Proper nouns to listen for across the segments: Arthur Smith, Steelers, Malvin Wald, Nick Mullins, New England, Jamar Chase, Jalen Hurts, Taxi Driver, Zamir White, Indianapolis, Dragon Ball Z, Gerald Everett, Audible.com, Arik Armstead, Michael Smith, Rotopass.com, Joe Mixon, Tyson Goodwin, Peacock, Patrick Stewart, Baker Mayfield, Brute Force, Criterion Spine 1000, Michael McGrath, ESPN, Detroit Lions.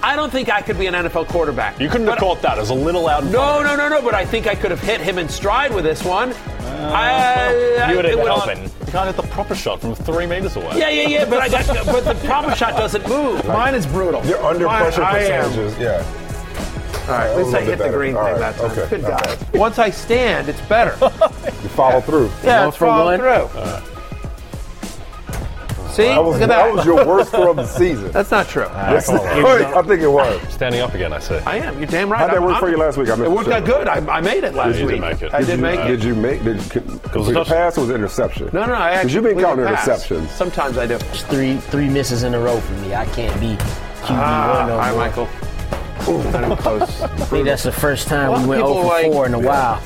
I don't think I could be an NFL quarterback. You couldn't have caught that. It was a little loud. No. But I think I could have hit him in stride with this one. You would have helped him. You can't hit the proper shot from 3 meters away. Yeah. But I got. But the proper shot doesn't move. Mine is brutal. You're under pressure percentages. Yeah. All right, at least I hit the green thing that time. Okay. Good guy. Okay. Once I stand, it's better. You follow through. Yeah, follow through. See? That was your worst throw of the season. That's not true. I think it was. Standing up again, I say. I am. You're damn right. How'd that work for you last week? It worked out good. I made it last week. Did you make it? Was it a pass or was it an interception? No. I actually. Because you've been counting interceptions. Sometimes I do. Three misses in a row for me. I can't be QB1 no more. Hi, Michael. Ooh, close. I think that's the first time we went 0-4 in a while.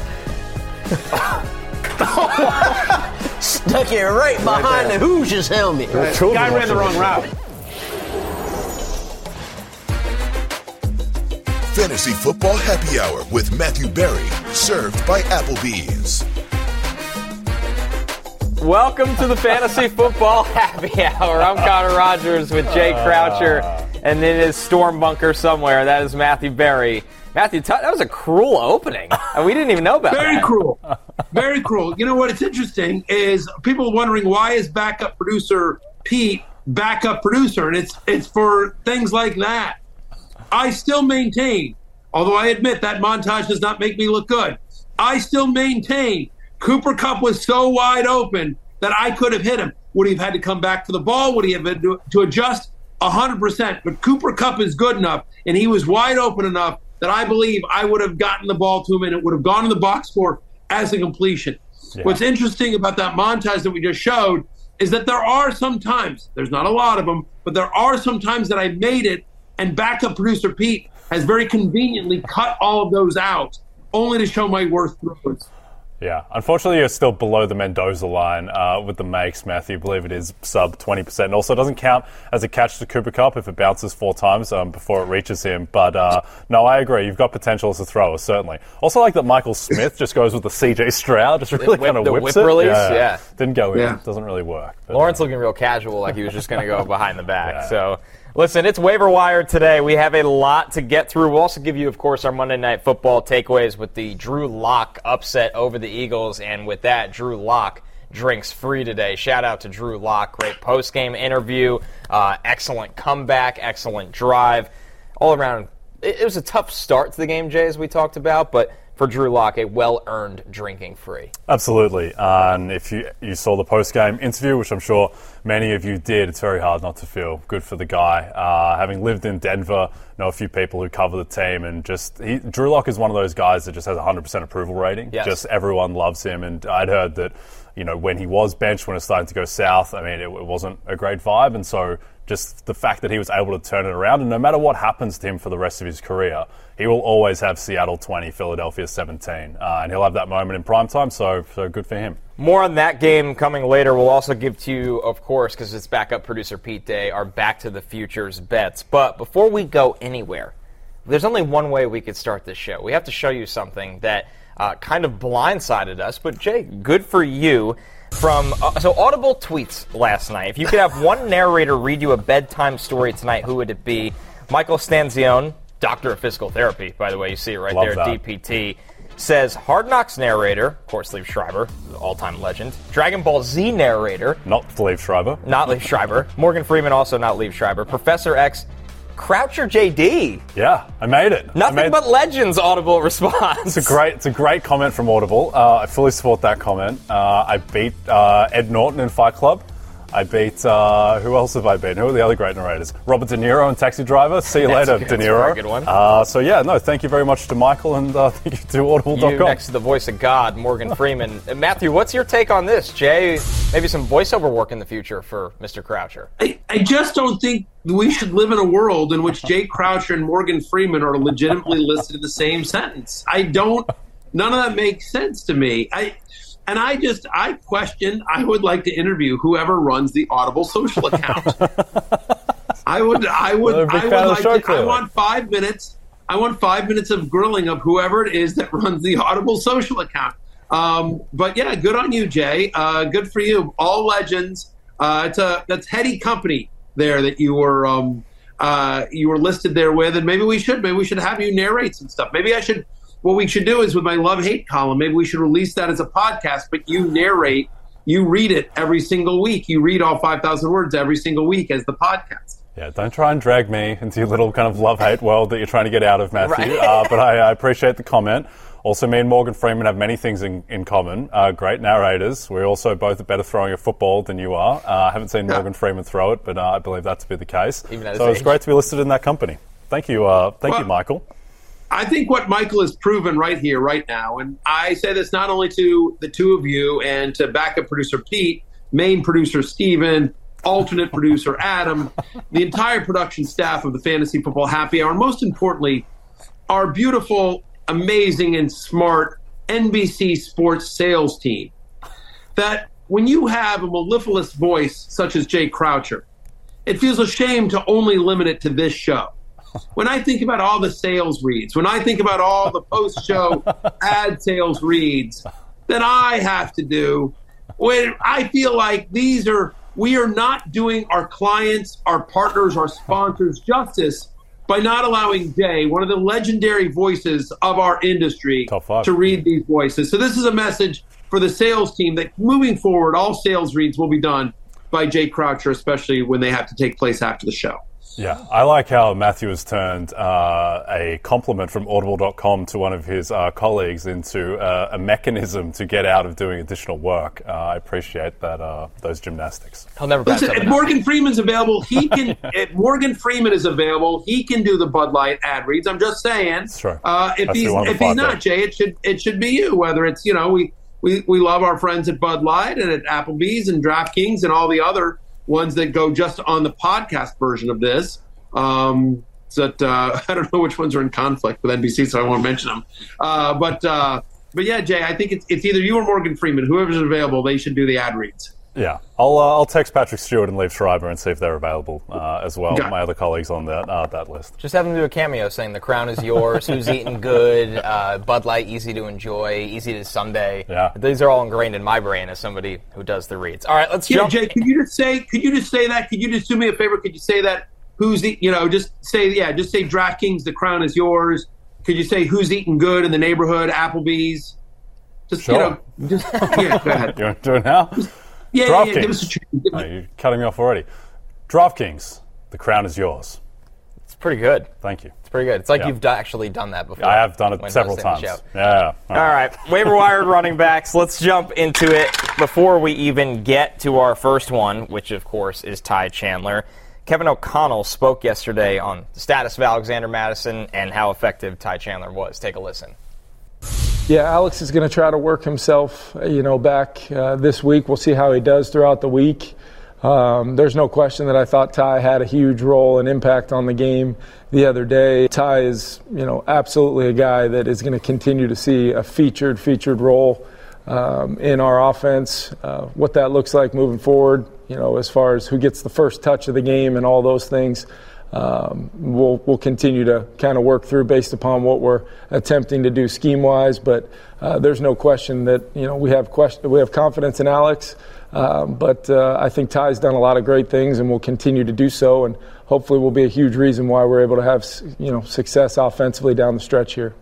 Stuck it right behind the Hoosiers helmet. The guy ran the wrong route. Fantasy Football Happy Hour with Matthew Berry, served by Applebee's. Welcome to the Fantasy Football Happy Hour. I'm Connor Rogers with Jay Croucher, and in his storm bunker somewhere, that is Matthew Berry. Matthew, that was a cruel opening. We didn't even know about that. Very cruel. Very cruel. You know what? It's interesting is people are wondering why is backup producer Pete backup producer, and it's for things like that. I still maintain, although I admit that montage does not make me look good, I still maintain Cooper Kupp was so wide open that I could have hit him. Would he have had to come back for the ball? Would he have had to adjust? 100%. But Cooper Kupp is good enough, and he was wide open enough that I believe I would have gotten the ball to him and it would have gone in the box score as a completion. Yeah. What's interesting about that montage that we just showed is that there are some times, there's not a lot of them, but there are some times that I made it, and backup producer Pete has very conveniently cut all of those out, only to show my worst throws. Yeah, unfortunately, you're still below the Mendoza line with the makes, Matthew. I believe it is sub 20%. And also, it doesn't count as a catch to Cooper Kupp if it bounces 4 times before it reaches him. But no, I agree. You've got potential as a thrower, certainly. Also, like that Michael Smith just goes with the CJ Stroud, just really kind of whips it. Release, yeah. Didn't go in. Yeah. Doesn't really work. But, Lawrence looking real casual, like he was just going to go behind the back. Yeah. So. Listen, it's waiver wire today. We have a lot to get through. We'll also give you, of course, our Monday Night Football takeaways with the Drew Lock upset over the Eagles. And with that, Drew Lock drinks free today. Shout out to Drew Lock. Great post-game interview. Excellent comeback. Excellent drive. All around, it was a tough start to the game, Jay, as we talked about, but for Drew Lock, a well-earned drinking free. Absolutely. And if you saw the post-game interview, which I'm sure many of you did, it's very hard not to feel good for the guy. Having lived in Denver, know a few people who cover the team, and just Drew Lock is one of those guys that just has a 100% approval rating. Yes. Just everyone loves him, and I'd heard that, you know, when he was benched, when it started to go south, I mean, it wasn't a great vibe, and so just the fact that he was able to turn it around, and no matter what happens to him for the rest of his career, he will always have Seattle 20, Philadelphia 17, and he'll have that moment in primetime, so good for him. More on that game coming later. We'll also give to you, of course, because it's backup producer Pete Day, our Back to the Futures bets. But before we go anywhere, there's only one way we could start this show. We have to show you something that kind of blindsided us, but Jay, good for you. From Audible tweets last night. If you could have one narrator read you a bedtime story tonight, who would it be? Michael Stanzione, doctor of physical therapy, by the way. You see it right Love there, that. DPT. says Hard Knocks narrator, of course, Liev Schreiber, all-time legend, Dragon Ball Z narrator. Not Liev Schreiber. Morgan Freeman, also not Liev Schreiber. Professor X, Croucher JD. Yeah, I made it. Nothing but legends, Audible response. It's a great comment from Audible. I fully support that comment. I beat Ed Norton in Fight Club. I beat, who else have I beaten? Who are the other great narrators? Robert De Niro and Taxi Driver. See you later, De Niro. That's a good one. Thank you very much to Michael, and thank you to Audible.com. You next to the voice of God, Morgan Freeman. Matthew, what's your take on this? Jay, maybe some voiceover work in the future for Mr. Croucher. I just don't think we should live in a world in which Jay Croucher and Morgan Freeman are legitimately listed in the same sentence. None of that makes sense to me. I question, I would like to interview whoever runs the Audible social account. I want 5 minutes. I want 5 minutes of grilling of whoever it is that runs the Audible social account. But yeah, good on you, Jay. Good for you. All legends. That's heady company there that you were listed there with. And maybe we should have you narrate some stuff. What we should do is, with my love-hate column, maybe we should release that as a podcast, but you narrate, you read it every single week. You read all 5,000 words every single week as the podcast. Yeah, don't try and drag me into your little kind of love-hate world that you're trying to get out of, Matthew. Right. But I appreciate the comment. Also, me and Morgan Freeman have many things in common. Great narrators. We're also both are better throwing a football than you are. I haven't seen Morgan Freeman throw it, but I believe that to be the case. So it's great to be listed in that company. Thank you, Michael. I think what Michael has proven right here, right now, and I say this not only to the two of you and to backup producer Pete, main producer Steven, alternate producer Adam, the entire production staff of the Fantasy Football Happy Hour, and most importantly, our beautiful, amazing, and smart NBC Sports sales team, that when you have a mellifluous voice such as Jay Croucher, it feels a shame to only limit it to this show. When I think about all the sales reads, when I think about all the post-show ad sales reads that I have to do, when I feel like we are not doing our clients, our partners, our sponsors justice by not allowing Jay, one of the legendary voices of our industry, to read these voices. So this is a message for the sales team that moving forward, all sales reads will be done by Jay Croucher, especially when they have to take place after the show. Yeah, I like how Matthew has turned a compliment from Audible.com to one of his colleagues into a mechanism to get out of doing additional work. I appreciate that those gymnastics. I'll never. Listen, if Morgan Freeman's available, he can. Yeah. If Morgan Freeman is available, he can do the Bud Light ad reads. I'm just saying. Sure. If he's not, Jay, it should be you. Whether it's we love our friends at Bud Light and at Applebee's and DraftKings and all the other ones that go just on the podcast version of this. I don't know which ones are in conflict with NBC, so I won't mention them. But yeah, Jay, I think it's either you or Morgan Freeman. Whoever's available, they should do the ad reads. Yeah, I'll text Patrick Stewart and Liev Schreiber and see if they're available as well. Got my other colleagues on that list. Just have them do a cameo saying the crown is yours, who's eating good, Bud Light, easy to enjoy, easy to Sunday. Yeah. These are all ingrained in my brain as somebody who does the reads. All right, let's jump. Jay, could you just say that? Could you just do me a favor? Could you say that? Just say DraftKings, the crown is yours. Could you say who's eating good in the neighborhood, Applebee's? Go ahead. You want to do it now? Yeah, DraftKings. Give us a chance. Oh, you're cutting me off already. DraftKings, the crown is yours. It's pretty good. Thank you. It's pretty good. It's like you've actually done that before. I have done it several times. Yeah. All right. Waiver wire running backs. Let's jump into it before we even get to our first one, which, of course, is Ty Chandler. Kevin O'Connell spoke yesterday on the status of Alexander Mattison and how effective Ty Chandler was. Take a listen. Yeah, Alex is going to try to work himself, back this week. We'll see how he does throughout the week. There's no question that I thought Ty had a huge role and impact on the game the other day. Ty is, absolutely a guy that is going to continue to see a featured role in our offense. What that looks like moving forward, as far as who gets the first touch of the game and all those things. We'll continue to kind of work through based upon what we're attempting to do scheme-wise, but there's no question that we have confidence in Alex. But I think Ty's done a lot of great things, and will continue to do so, and hopefully will be a huge reason why we're able to have success offensively down the stretch here.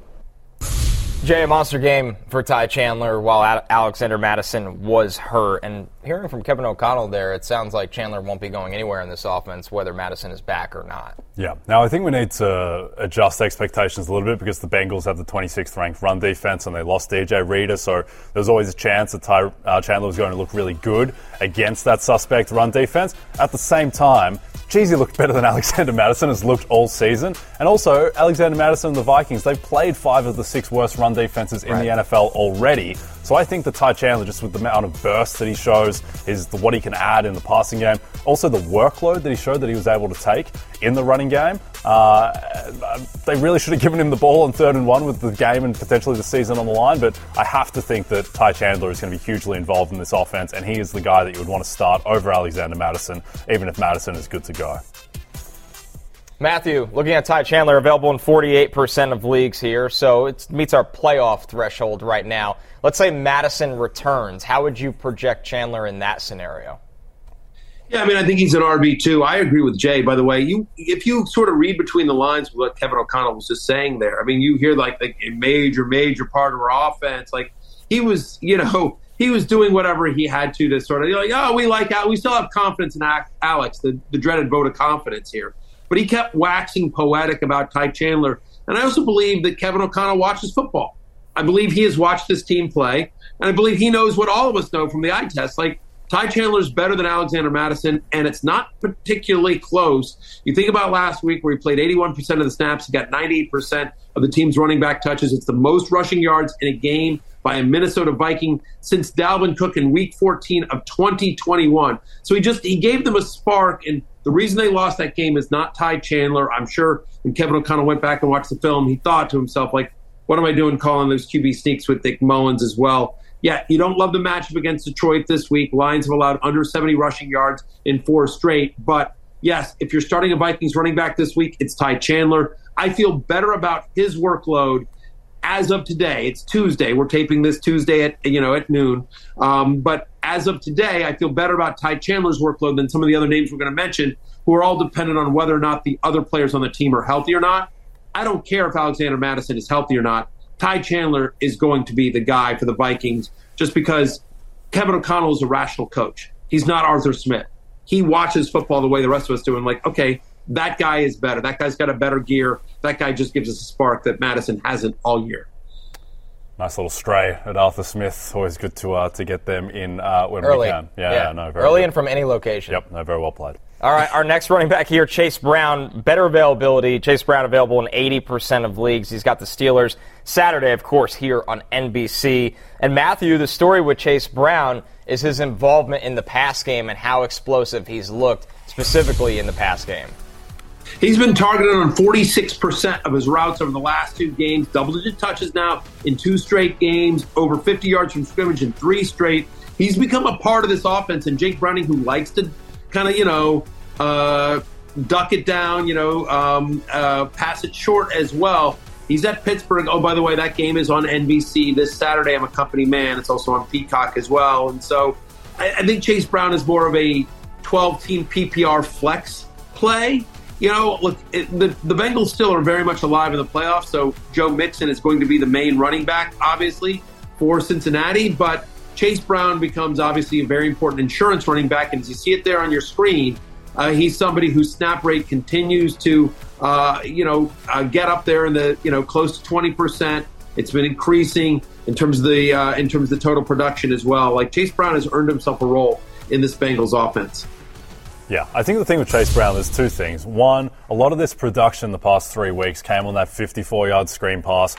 Jay, a monster game for Ty Chandler while Alexander Mattison was hurt. And hearing from Kevin O'Connell there, it sounds like Chandler won't be going anywhere in this offense, whether Madison is back or not. Yeah. Now, I think we need to adjust expectations a little bit because the Bengals have the 26th-ranked run defense and they lost DJ Reader, so there's always a chance that Chandler was going to look really good against that suspect run defense. At the same time, Cheesy looked better than Alexander Mattison, has looked all season. And also, Alexander Mattison and the Vikings, they've played 5 of the 6 worst run defenses in the NFL already. So I think that Ty Chandler, just with the amount of burst that he shows, what he can add in the passing game, also the workload that he showed that he was able to take in the running game, they really should have given him the ball on 3rd and 1 with the game and potentially the season on the line. But I have to think that Ty Chandler is going to be hugely involved in this offense, and he is the guy that you would want to start over Alexander Mattison, even if Madison is good to go. Matthew, looking at Ty Chandler, available in 48% of leagues here, so it meets our playoff threshold right now. Let's say Madison returns. How would you project Chandler in that scenario? Yeah, I mean, I think he's an RB2. I agree with Jay, by the way. If you sort of read between the lines what Kevin O'Connell was just saying there, I mean, you hear like a major part of our offense. Like, he was, he was doing whatever he had to sort of, we still have confidence in Alex, the dreaded vote of confidence here. But he kept waxing poetic about Ty Chandler. And I also believe that Kevin O'Connell watches football. I believe he has watched this team play. And I believe he knows what all of us know from the eye test. Like, Ty Chandler's better than Alexander Mattison, and it's not particularly close. You think about last week where he played 81% of the snaps. He got 98% of the team's running back touches. It's the most rushing yards in a game by a Minnesota Viking since Dalvin Cook in Week 14 of 2021. So he gave them a spark, and the reason they lost that game is not Ty Chandler. I'm sure when Kevin O'Connell went back and watched the film, he thought to himself, like, what am I doing calling those QB sneaks with Nick Mullins as well? Yeah, you don't love the matchup against Detroit this week. Lions have allowed under 70 rushing yards in 4 straight. But, yes, if you're starting a Vikings running back this week, it's Ty Chandler. I feel better about his workload as of today. It's Tuesday. We're taping this Tuesday at noon. But as of today, I feel better about Ty Chandler's workload than some of the other names we're going to mention, who are all dependent on whether or not the other players on the team are healthy or not. I don't care if Alexander Mattison is healthy or not. Ty Chandler is going to be the guy for the Vikings just because Kevin O'Connell is a rational coach. He's not Arthur Smith. He watches football the way the rest of us do and like, okay, that guy is better. That guy's got a better gear. That guy just gives us a spark that Madison hasn't all year. Nice little stray at Arthur Smith. Always good to get them in when early. We can. Yeah. No, very early well. And from any location. Yep, no, very well played. All right, our next running back here, Chase Brown. Better availability. Chase Brown available in 80% of leagues. He's got the Steelers Saturday, of course, here on NBC. And Matthew, the story with Chase Brown is his involvement in the pass game and how explosive he's looked, specifically in the pass game. He's been targeted on 46% of his routes over the last 2 games, double-digit touches now in 2 straight games, over 50 yards from scrimmage in 3 straight. He's become a part of this offense, and Jake Browning, who likes to kind of, duck it down, pass it short as well. He's at Pittsburgh. Oh, by the way, that game is on NBC this Saturday. I'm a company man. It's also on Peacock as well. And so I think Chase Brown is more of a 12-team PPR flex play. Look, the Bengals still are very much alive in the playoffs, so Joe Mixon is going to be the main running back, obviously, for Cincinnati. But Chase Brown becomes, obviously, a very important insurance running back. And as you see it there on your screen, he's somebody whose snap rate continues to, get up there in the, close to 20%. It's been increasing in terms of the total production as well. Like, Chase Brown has earned himself a role in this Bengals offense. Yeah, I think the thing with Chase Brown, there's 2 things. One, a lot of this production the past 3 weeks came on that 54-yard screen pass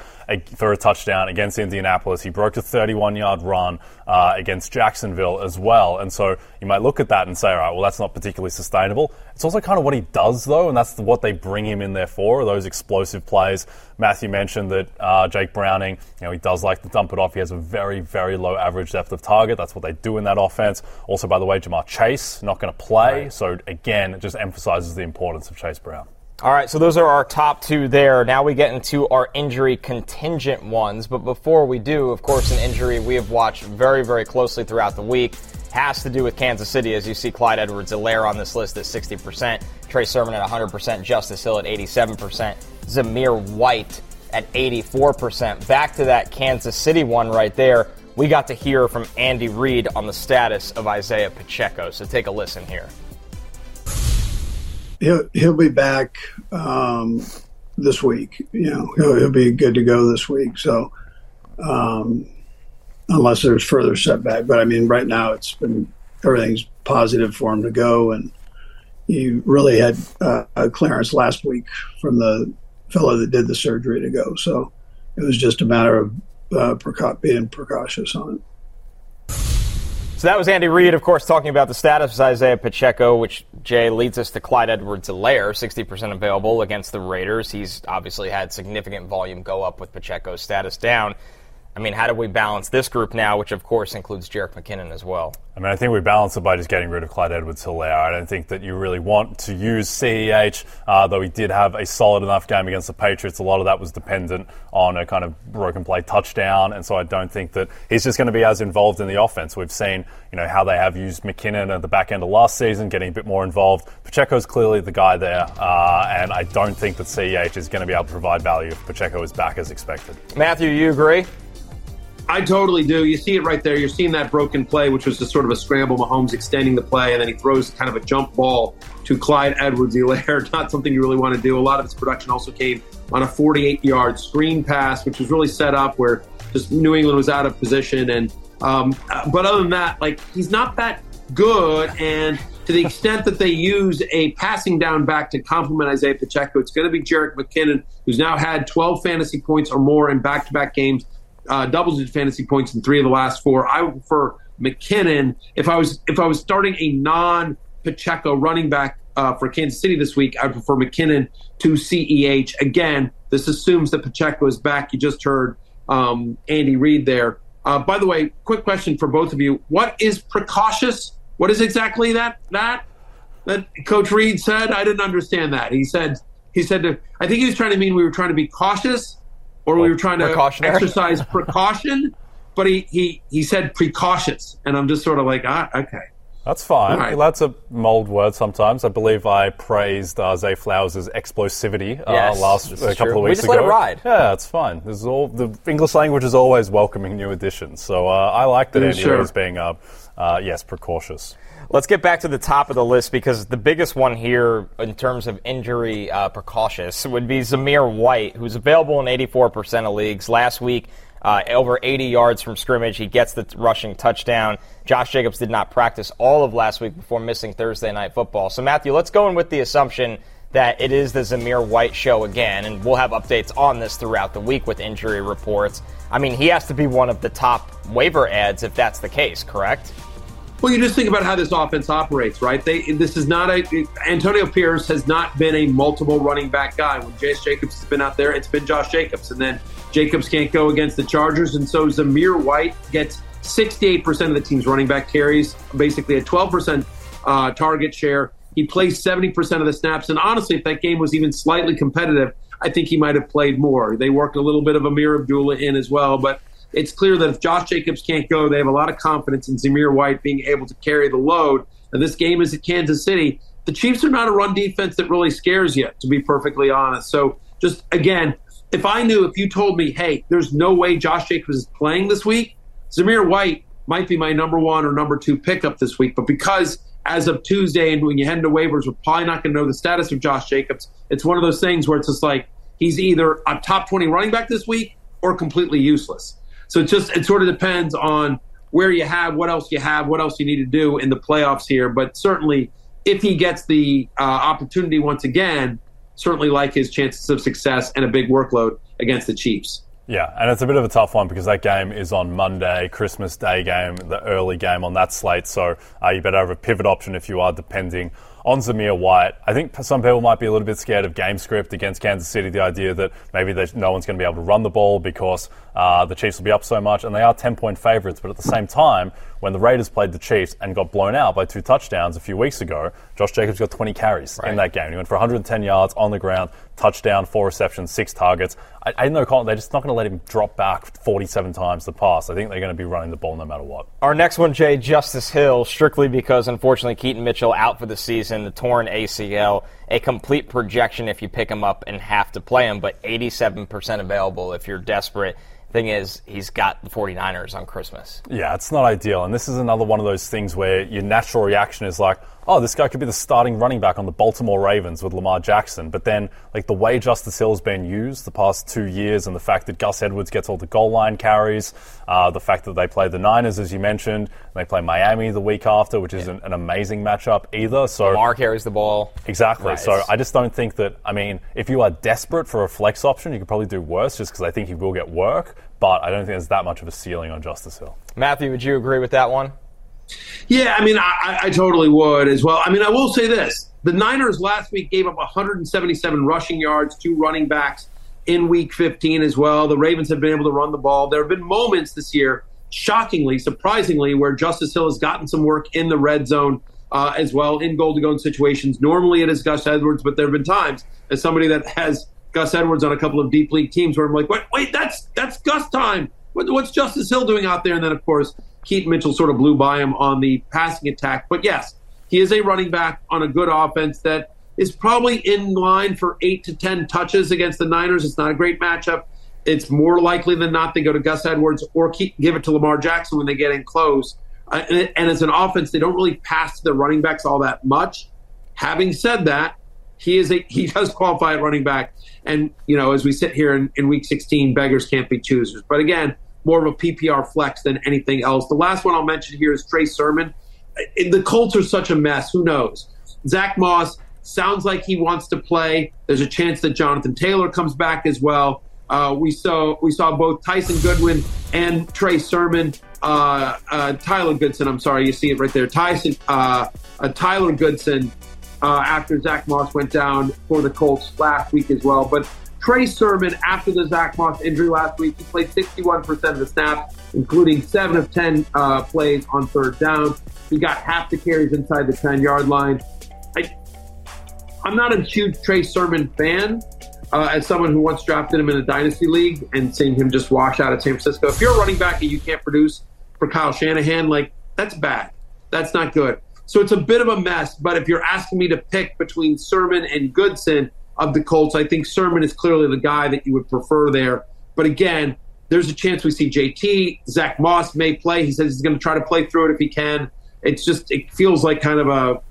for a touchdown against Indianapolis. He broke a 31-yard run against Jacksonville as well. And so you might look at that and say, all right, well, that's not particularly sustainable. It's also kind of what he does, though, and that's what they bring him in there for, those explosive plays. Matthew mentioned that Jake Browning, he does like to dump it off. He has a very, very low average depth of target. That's what they do in that offense. Also, by the way, Jamar Chase, not going to play. Right. So, again, it just emphasizes the importance of Chase Brown. All right, so those are our top 2 there. Now we get into our injury contingent ones. But before we do, of course, an injury we have watched very, very closely throughout the week has to do with Kansas City, as you see Clyde Edwards-Helaire on this list at 60%, Trey Sermon at 100%, Justice Hill at 87%, Zamir White at 84%. Back to that Kansas City one right there. We got to hear from Andy Reid on the status of Isaiah Pacheco. So take a listen here. He'll be back this week. You know, he'll be good to go this week. So unless there's further setback, but I mean, right now it's been everything's positive for him to go, and he really had a clearance last week from the fellow that did the surgery to go. So it was just a matter of being precautious on it. So that was Andy Reid, of course, talking about the status of Isaiah Pacheco, which, Jay, leads us to Clyde Edwards-Helaire, 60% available against the Raiders. He's obviously had significant volume go up with Pacheco's status down. I mean, how do we balance this group now, which, of course, includes Jerick McKinnon as well? I mean, I think we balance it by just getting rid of Clyde Edwards-Helaire. I don't think that you really want to use CEH, though he did have a solid enough game against the Patriots. A lot of that was dependent on a kind of broken play touchdown, and so I don't think that he's just going to be as involved in the offense. We've seen, you know, how they have used McKinnon at the back end of last season, getting a bit more involved. Pacheco's clearly the guy there, and I don't think that CEH is going to be able to provide value if Pacheco is back as expected. Matthew, you agree? I totally do. You see it right there. You're seeing that broken play, which was just sort of a scramble, Mahomes extending the play, and then he throws kind of a jump ball to Clyde Edwards-Helaire. Not something you really want to do. A lot of his production also came on a 48-yard screen pass, which was really set up where just New England was out of position. And but other than that, like, he's not that good. And to the extent that they use a passing down back to complement Isaiah Pacheco, it's going to be Jerick McKinnon, who's now had 12 fantasy points or more in back-to-back games. Double-digit fantasy points in 3 of the last 4. I would prefer McKinnon. If I was starting a non-Pacheco running back for Kansas City this week, I would prefer McKinnon to CEH. Again, this assumes that Pacheco is back. You just heard Andy Reid there. By the way, quick question for both of you. What is precautious? What is exactly that Coach Reid said? I didn't understand that. He said I think he was trying to mean we were trying to be cautious, or we were trying to exercise precaution, but he said precautious, and I'm just sort of like, okay. That's fine. Right. That's a mild word sometimes. I believe I praised Zay Flowers' explosivity a couple of weeks ago. We just let it ride. Yeah, it's fine. This is all, the English language is always welcoming new additions. So I like that Andy is being, precautious. Let's get back to the top of the list, because the biggest one here in terms of injury precautious would be Zamir White, who's available in 84% of leagues. Last week, over 80 yards from scrimmage, he gets the rushing touchdown. Josh Jacobs did not practice all of last week before missing Thursday Night Football. So, Matthew, let's go in with the assumption that it is the Zamir White show again, and we'll have updates on this throughout the week with injury reports. I mean, he has to be one of the top waiver ads if that's the case, correct? Well, you just think about how this offense operates, right? Antonio Pierce has not been a multiple running back guy. When Josh Jacobs has been out there, it's been Josh Jacobs. And then Jacobs can't go against the Chargers. And so Zamir White gets 68% of the team's running back carries, basically a 12% target share. He plays 70% of the snaps. And honestly, if that game was even slightly competitive, I think he might have played more. They worked a little bit of Amir Abdullah in as well, but it's clear that if Josh Jacobs can't go, they have a lot of confidence in Zamir White being able to carry the load. And this game is at Kansas City. The Chiefs are not a run defense that really scares you, to be perfectly honest. So just, again, if you told me, hey, there's no way Josh Jacobs is playing this week, Zamir White might be my number 1 or number 2 pickup this week. But because as of Tuesday and when you head into waivers, we're probably not going to know the status of Josh Jacobs, it's one of those things where it's just like he's either a top 20 running back this week or completely useless. So it sort of depends on where you have, what else you need to do in the playoffs here. But certainly, if he gets the opportunity once again, certainly like his chances of success and a big workload against the Chiefs. Yeah, and it's a bit of a tough one because that game is on Monday, Christmas Day game, the early game on that slate. So you better have a pivot option if you are depending on Zamir White. I think some people might be a little bit scared of game script against Kansas City, the idea that maybe no one's going to be able to run the ball because the Chiefs will be up so much, and they are 10-point favorites. But at the same time, when the Raiders played the Chiefs and got blown out by 2 touchdowns a few weeks ago, Josh Jacobs got 20 carries in that game. He went for 110 yards on the ground, touchdown, 4 receptions, 6 targets. I know they're just not going to let him drop back 47 times the pass. I think they're going to be running the ball no matter what. Our next one, Jay, Justice Hill, strictly because, unfortunately, Keaton Mitchell out for the season. season, the torn ACL, a complete projection if you pick him up and have to play him, but 87% available if you're desperate. Thing is, he's got the 49ers on Christmas. Yeah, it's not ideal. And this is another one of those things where your natural reaction is like, oh, this guy could be the starting running back on the Baltimore Ravens with Lamar Jackson. But then, like, the way Justice Hill's been used the past 2 years and the fact that Gus Edwards gets all the goal line carries, the fact that they play the Niners, as you mentioned, and they play Miami the week after, which is an amazing matchup either. So Lamar carries the ball. Exactly. Right. So I just don't think that, I mean, if you are desperate for a flex option, you could probably do worse just because I think he will get work. But I don't think there's that much of a ceiling on Justice Hill. Matthew, would you agree with that one? Yeah, I mean, I totally would as well. I mean, I will say this. The Niners last week gave up 177 rushing yards, to running backs in Week 15 as well. The Ravens have been able to run the ball. There have been moments this year, shockingly, surprisingly, where Justice Hill has gotten some work in the red zone as well, in goal-to-go situations. Normally it is Gus Edwards, but there have been times, as somebody that has Gus Edwards on a couple of deep league teams, where I'm like, wait, that's Gus time. What's Justice Hill doing out there? And then, of course, Keith Mitchell sort of blew by him on the passing attack. But, yes, he is a running back on a good offense that is probably in line for 8 to 10 touches against the Niners. It's not a great matchup. It's more likely than not they go to Gus Edwards or give it to Lamar Jackson when they get in close. And as an offense, they don't really pass to their running backs all that much. Having said that, he does qualify at running back. And, you know, as we sit here in Week 16, beggars can't be choosers. But, again, more of a PPR flex than anything else. The last one I'll mention here is Trey Sermon. The Colts are such a mess. Who knows? Zach Moss sounds like he wants to play. There's a chance that Jonathan Taylor comes back as well. We saw both Tyson Goodwin and Trey Sermon. Tyler Goodson, I'm sorry, you see it right there. Tyler Goodson after Zach Moss went down for the Colts last week as well. But Trey Sermon, after the Zach Moss injury last week, he played 61% of the snaps, including 7 of 10 plays on third down. He got half the carries inside the 10-yard line. I'm not a huge Trey Sermon fan as someone who once drafted him in a dynasty league and seeing him just wash out at San Francisco. If you're a running back and you can't produce for Kyle Shanahan, like, that's bad. That's not good. So it's a bit of a mess, but if you're asking me to pick between Sermon and Goodson of the Colts, I think Sermon is clearly the guy that you would prefer there. But again, there's a chance we see JT. Zach Moss may play. He says he's going to try to play through it if he can. It's just, it feels like kind of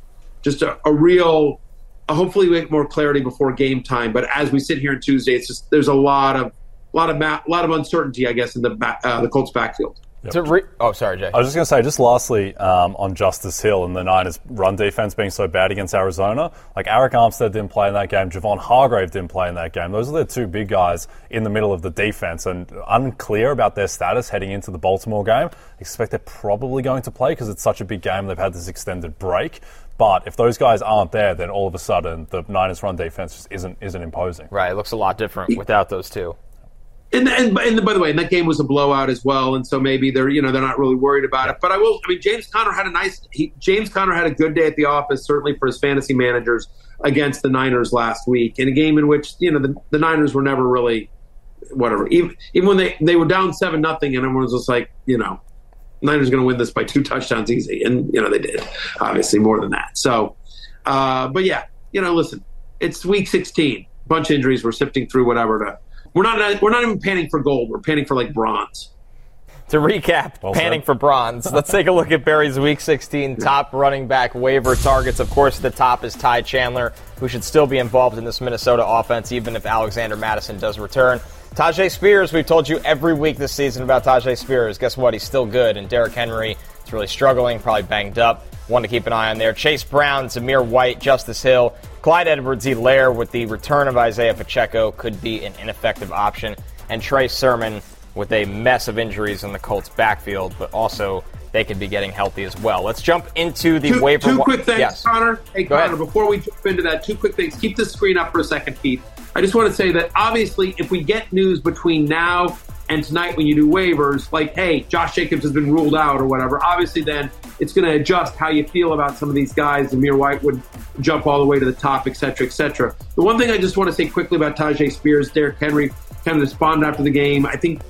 hopefully we get more clarity before game time. But as we sit here on Tuesday, it's just, there's a lot of uncertainty, I guess, in the Colts backfield. Yep. Sorry, Jay. I was just going to say, just lastly, on Justice Hill and the Niners' run defense being so bad against Arizona, like Arik Armstead didn't play in that game, Javon Hargrave didn't play in that game. Those are the two big guys in the middle of the defense, and unclear about their status heading into the Baltimore game. I expect they're probably going to play because it's such a big game. They've had this extended break. But if those guys aren't there, then all of a sudden the Niners' run defense just isn't imposing. Right, it looks a lot different without those two. And by the way, and that game was a blowout as well, and so maybe they're not really worried about it. But James Conner had a good day at the office, certainly for his fantasy managers, against the Niners last week in a game in which the Niners were never really whatever. Even when they were down 7-0, and everyone was just like, Niners going to win this by 2 touchdowns easy, and they did, obviously more than that. So, but yeah, listen, it's Week 16, bunch of injuries, we're sifting through whatever to. We're not even panning for gold. We're panning for, like, bronze. To recap, well, panning for bronze. Let's take a look at Berry's Week 16 top running back waiver targets. Of course, the top is Ty Chandler, who should still be involved in this Minnesota offense, even if Alexander Mattison does return. Tajay Spears, we've told you every week this season about Tajay Spears. Guess what? He's still good. And Derrick Henry is really struggling, probably banged up. One to keep an eye on there. Chase Brown, Zamir White, Justice Hill, Clyde Edwards-Helaire with the return of Isaiah Pacheco could be an ineffective option. And Trey Sermon with a mess of injuries in the Colts' backfield, but also they could be getting healthy as well. Let's jump into the waiver. Two quick things, yes. Connor. Hey, Connor, before we jump into that, two quick things. Keep the screen up for a second, Keith. I just want to say that, obviously, if we get news between now and tonight when you do waivers, like, hey, Josh Jacobs has been ruled out or whatever, obviously then it's going to adjust how you feel about some of these guys. Zamir White would jump all the way to the top, et cetera, et cetera. The one thing I just want to say quickly about Tajay Spears, Derrick Henry kind of responded after the game. I think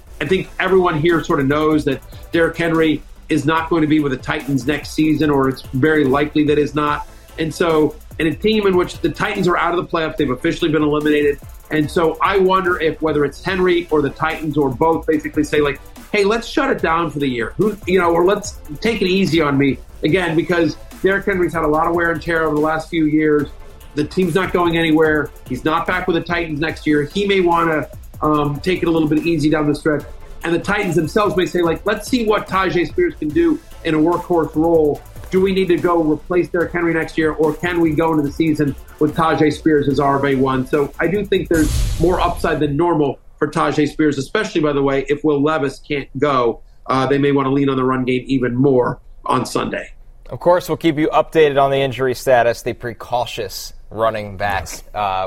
everyone here sort of knows that Derrick Henry is not going to be with the Titans next season, or it's very likely that it's not. And so and a team in which the Titans are out of the playoffs. They've officially been eliminated. And so I wonder if whether it's Henry or the Titans or both basically say, like, hey, let's shut it down for the year, or let's take it easy on me. Again, because Derrick Henry's had a lot of wear and tear over the last few years. The team's not going anywhere. He's not back with the Titans next year. He may want to take it a little bit easy down the stretch. And the Titans themselves may say, like, let's see what Tajay Spears can do in a workhorse role. Do we need to go replace Derrick Henry next year, or can we go into the season with Tajay Spears as RB1? So I do think there's more upside than normal for Tajay Spears, especially, by the way, if Will Levis can't go. They may want to lean on the run game even more on Sunday. Of course, we'll keep you updated on the injury status, the precautious running back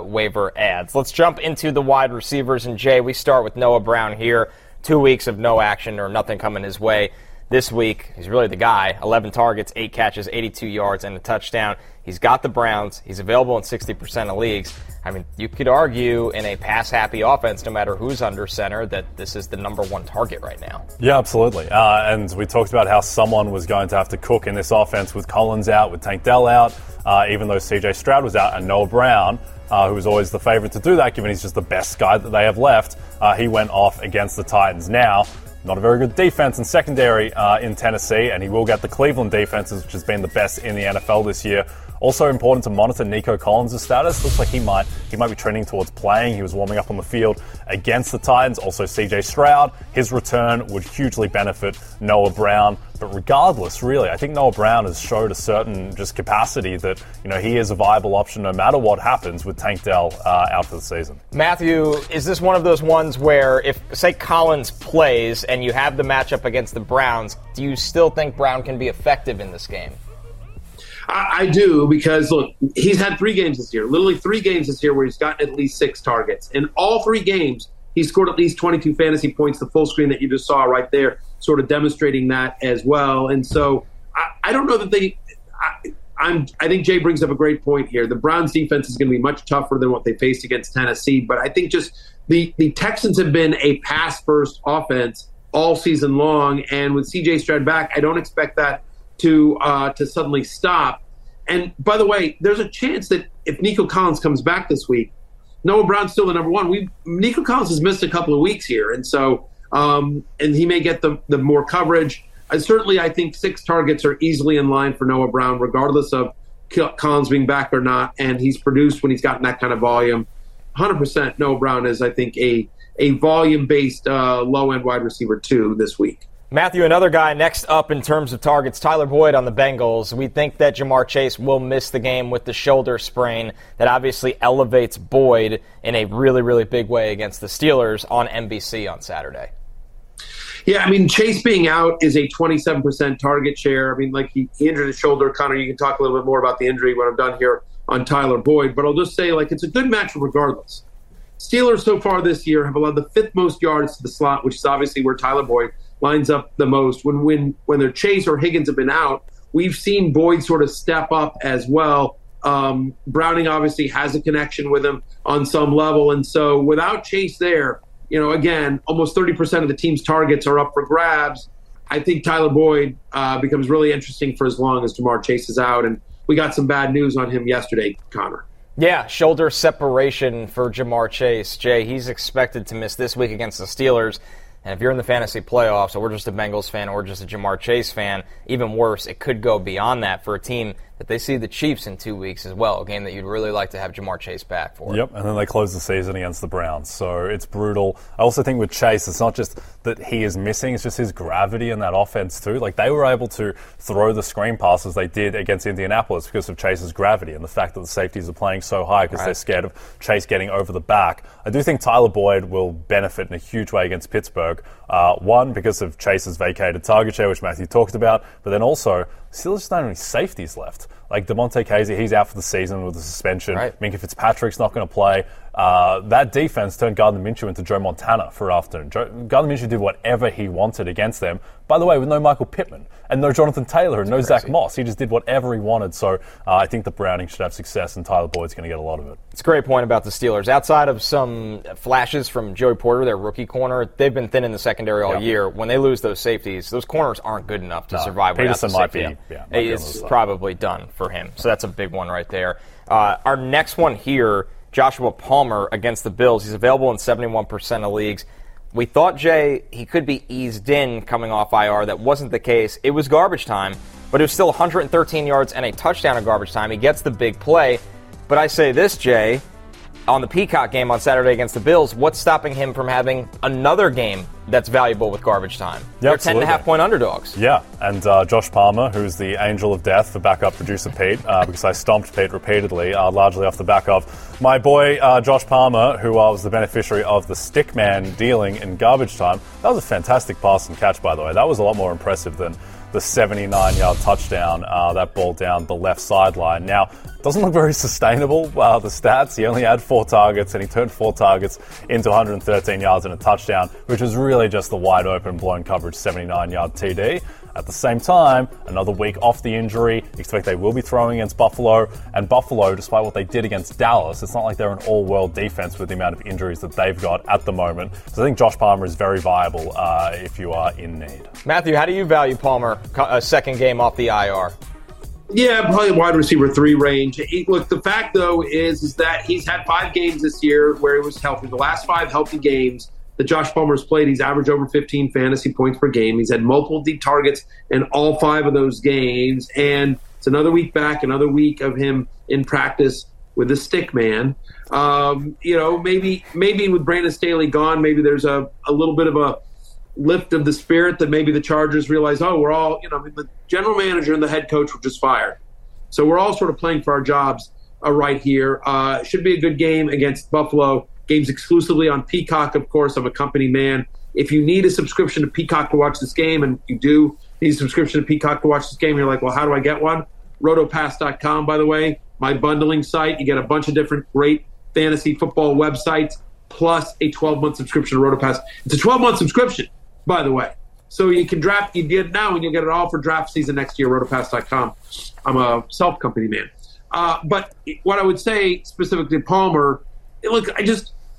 waiver ads. Let's jump into the wide receivers. And, Jay, we start with Noah Brown here. 2 weeks of no action or nothing coming his way. This week, he's really the guy. 11 targets, 8 catches, 82 yards, and a touchdown. He's got the Browns. He's available in 60% of leagues. I mean, you could argue in a pass-happy offense, no matter who's under center, that this is the number one target right now. Yeah, absolutely. And we talked about how someone was going to have to cook in this offense with Collins out, with Tank Dell out, even though C.J. Stroud was out, and Noah Brown, who was always the favorite to do that, given he's just the best guy that they have left, he went off against the Titans. Now, not a very good defense and secondary in Tennessee, and he will get the Cleveland defenses, which has been the best in the NFL this year. Also important to monitor Nico Collins' status. Looks like he might be trending towards playing. He was warming up on the field against the Titans. Also, CJ Stroud, his return would hugely benefit Noah Brown. But regardless, really, I think Noah Brown has showed a certain just capacity that, he is a viable option no matter what happens with Tank Dell out for the season. Matthew, is this one of those ones where if, say, Collins plays and you have the matchup against the Browns, do you still think Brown can be effective in this game? I do, because, look, he's had literally three games this year where he's gotten at least 6 targets. In all 3 games, he scored at least 22 fantasy points, the full screen that you just saw right there, sort of demonstrating that as well. And so I don't know that I think Jay brings up a great point here. The Browns defense is going to be much tougher than what they faced against Tennessee, but I think just the Texans have been a pass-first offense all season long, and with C.J. Stroud back, I don't expect that to suddenly stop. And by the way, there's a chance that if Nico Collins comes back this week, Noah Brown's still the number one. Nico Collins has missed a couple of weeks here, and so and he may get the more coverage. And certainly I think 6 targets are easily in line for Noah Brown, regardless of Collins being back or not, and he's produced when he's gotten that kind of volume. 100% Noah Brown is, I think, a volume-based low-end wide receiver too this week. Matthew, another guy next up in terms of targets, Tyler Boyd on the Bengals. We think that Jamar Chase will miss the game with the shoulder sprain. That obviously elevates Boyd in a really, really big way against the Steelers on NBC on Saturday. Yeah, I mean, Chase being out is a 27% target share. I mean, like, he injured his shoulder. Connor, you can talk a little bit more about the injury when I'm done here on Tyler Boyd. But I'll just say, like, it's a good matchup regardless. Steelers so far this year have allowed the 5th most yards to the slot, which is obviously where Tyler Boyd lines up the most. When their Chase or Higgins have been out, we've seen Boyd sort of step up as well. Browning obviously has a connection with him on some level, and so without Chase there, again, almost 30% of the team's targets are up for grabs. I think Tyler Boyd becomes really interesting for as long as Jamar Chase is out, and we got some bad news on him yesterday, Connor. Yeah, shoulder separation for Jamar Chase. Jay, he's expected to miss this week against the Steelers. And if you're in the fantasy playoffs, or just a Bengals fan or just a Jamar Chase fan, even worse, it could go beyond that for a team that they see the Chiefs in 2 weeks as well, a game that you'd really like to have Jamar Chase back for. Yep, and then they close the season against the Browns, so it's brutal. I also think with Chase, it's not just that he is missing, it's just his gravity in that offense too. Like, they were able to throw the screen passes they did against Indianapolis because of Chase's gravity and the fact that the safeties are playing so high because they're scared of Chase getting over the back. I do think Tyler Boyd will benefit in a huge way against Pittsburgh. One, because of Chase's vacated target share, which Matthew talked about, but then also Steelers just don't have any safeties left. Like DeMonte Casey, he's out for the season with a suspension. Right. Minkah Fitzpatrick's not going to play. That defense turned Gardner Minshew into Joe Montana for an afternoon. Gardner Minshew did whatever he wanted against them. By the way, with no Michael Pittman and no Jonathan Taylor and no Zach Moss. He just did whatever he wanted. So I think that Browning should have success, and Tyler Boyd's going to get a lot of it. It's a great point about the Steelers. Outside of some flashes from Joey Porter, their rookie corner, they've been thin in the secondary all year. When they lose those safeties, those corners aren't good enough to survive without the safety. Peterson might be. Yeah, it's probably done for him. So that's a big one right there. Our next one here, Joshua Palmer against the Bills. He's available in 71% of leagues. We thought, Jay, he could be eased in coming off IR. That wasn't the case. It was garbage time, but it was still 113 yards and a touchdown in garbage time. He gets the big play. But I say this, Jay, on the Peacock game on Saturday against the Bills, what's stopping him from having another game that's valuable with garbage time? Yep, they're 10.5-point underdogs. Yeah, and Josh Palmer, who's the angel of death for backup producer Pete, because I stomped Pete repeatedly, largely off the back of my boy Josh Palmer, who was the beneficiary of the stick man dealing in garbage time. That was a fantastic pass and catch, by the way. That was a lot more impressive than the 79-yard touchdown, that ball down the left sideline. Now, it doesn't look very sustainable, the stats. He only had 4 targets, and he turned 4 targets into 113 yards and a touchdown, which was really just the wide-open, blown coverage 79-yard TD. At the same time, another week off the injury. Expect they will be throwing against Buffalo. And Buffalo, despite what they did against Dallas, it's not like they're an all-world defense with the amount of injuries that they've got at the moment. So I think Josh Palmer is very viable if you are in need. Matthew, how do you value Palmer, a second game off the IR? Yeah, probably wide receiver 3 range. Look, the fact, though, is that he's had 5 games this year where he was healthy. The last 5 healthy games that Josh Palmer's played, he's averaged over 15 fantasy points per game. He's had multiple deep targets in all 5 of those games. And it's another week back, another week of him in practice with the stick man. You know, maybe with Brandon Staley gone, maybe there's a little bit of a lift of the spirit that maybe the Chargers realize, oh, we're all, you know, the general manager and the head coach were just fired. So we're all sort of playing for our jobs right here. Should be a good game against Buffalo. Games exclusively on Peacock, of course. I'm a company man. If you need a subscription to Peacock to watch this game, and you do need a subscription to Peacock to watch this game, you're like, well, how do I get one? Rotopass.com, by the way, my bundling site. You get a bunch of different great fantasy football websites, plus a 12-month subscription to Rotopass. It's a 12-month subscription, by the way. So you can draft, you get it now, and you'll get it all for draft season next year, Rotopass.com. I'm a self-company man. But what I would say specifically to Palmer, look, I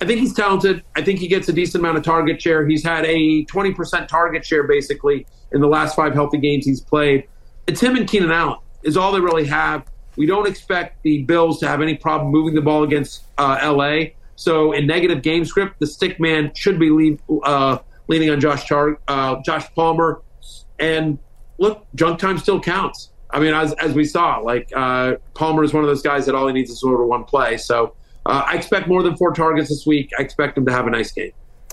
think he's talented. I think he gets a decent amount of target share. He's had a 20% target share, basically, in the last 5 healthy games he's played. It's him and Keenan Allen is all they really have. We don't expect the Bills to have any problem moving the ball against L.A. So in negative game script, the stick man should be leaning on Josh Palmer. And, look, junk time still counts. I mean, as we saw, like Palmer is one of those guys that all he needs is sort of one play. So I expect more than 4 targets this week. I expect him to have a nice game.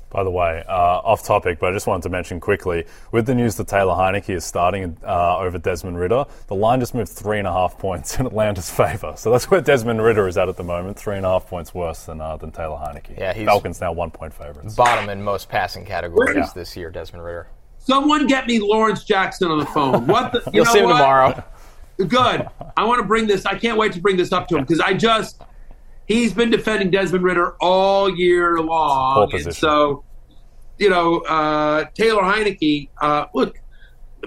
By the way, off topic, but I just wanted to mention quickly, with the news that Taylor Heineke is starting over Desmond Ridder, the line just moved 3.5 points in Atlanta's favor. So that's where Desmond Ridder is at the moment, 3.5 points worse than Taylor Heineke. Yeah, Falcons now 1-point favorites. Bottom in most passing categories this year, Desmond Ridder. Someone get me Lawrence Jackson on the phone. You'll see him tomorrow. Good. I want to bring this. I can't wait to bring this up to him because he's been defending Desmond Ridder all year long. And so, you know, Taylor Heineke, look,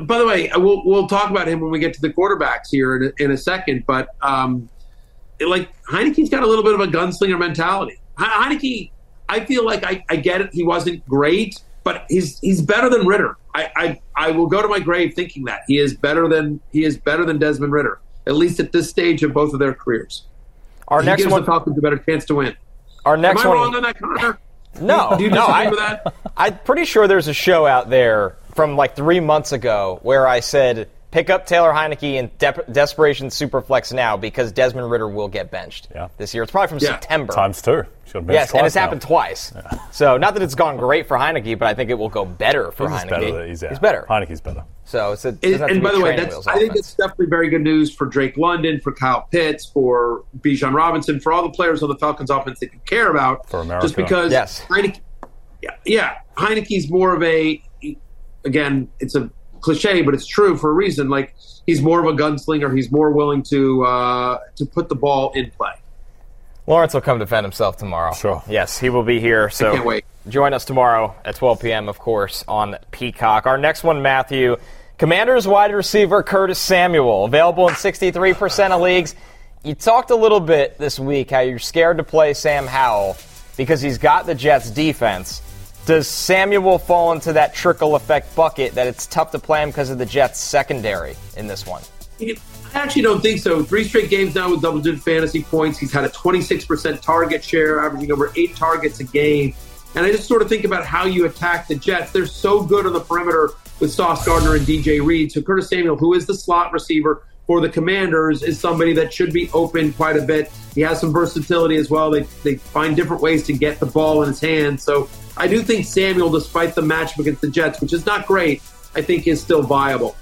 by the way, we'll talk about him when we get to the quarterbacks here in a second. But, like, Heineke's got a little bit of a gunslinger mentality. Heineke, I feel like I get it. He wasn't great, but he's better than Ridder. I will go to my grave thinking that. He is better than Desmond Ridder, at least at this stage of both of their careers. Our he next gives one, the Falcons a better chance to win. Our next Am I wrong on that, Connor? No, do you disagree with that? I'm pretty sure there's a show out there from like 3 months ago where I said pick up Taylor Heineke in desperation superflex now because Desmond Ridder will get benched this year. It's probably from September. Times 2. Yes, and it's happened twice. Yeah. So not that it's gone great for Heineke, but I think it will go better for Heineke. He's better. Heineke's better. So it's and by the way, I think it's definitely very good news for Drake London, for Kyle Pitts, for Bijan Robinson, for all the players on the Falcons offense that you care about. For America. Just because Heineke, Heineke's more of a, again, it's a cliche, but it's true for a reason. Like, he's more of a gunslinger. He's more willing to put the ball in play. Lawrence will come defend himself tomorrow. Sure. Yes, he will be here. So I can't wait. Join us tomorrow at 12 p.m., of course, on Peacock. Our next one, Matthew, Commanders wide receiver Curtis Samuel, available in 63% of leagues. You talked a little bit this week how you're scared to play Sam Howell because he's got the Jets' defense. Does Samuel fall into that trickle effect bucket that it's tough to play him because of the Jets' secondary in this one? I actually don't think so. 3 straight games now with double-digit fantasy points. He's had a 26% target share, averaging over 8 targets a game. And I just sort of think about how you attack the Jets. They're so good on the perimeter with Sauce Gardner and DJ Reed. So Curtis Samuel, who is the slot receiver for the Commanders, is somebody that should be open quite a bit. He has some versatility as well. They find different ways to get the ball in his hands. So I do think Samuel, despite the matchup against the Jets, which is not great, I think is still viable.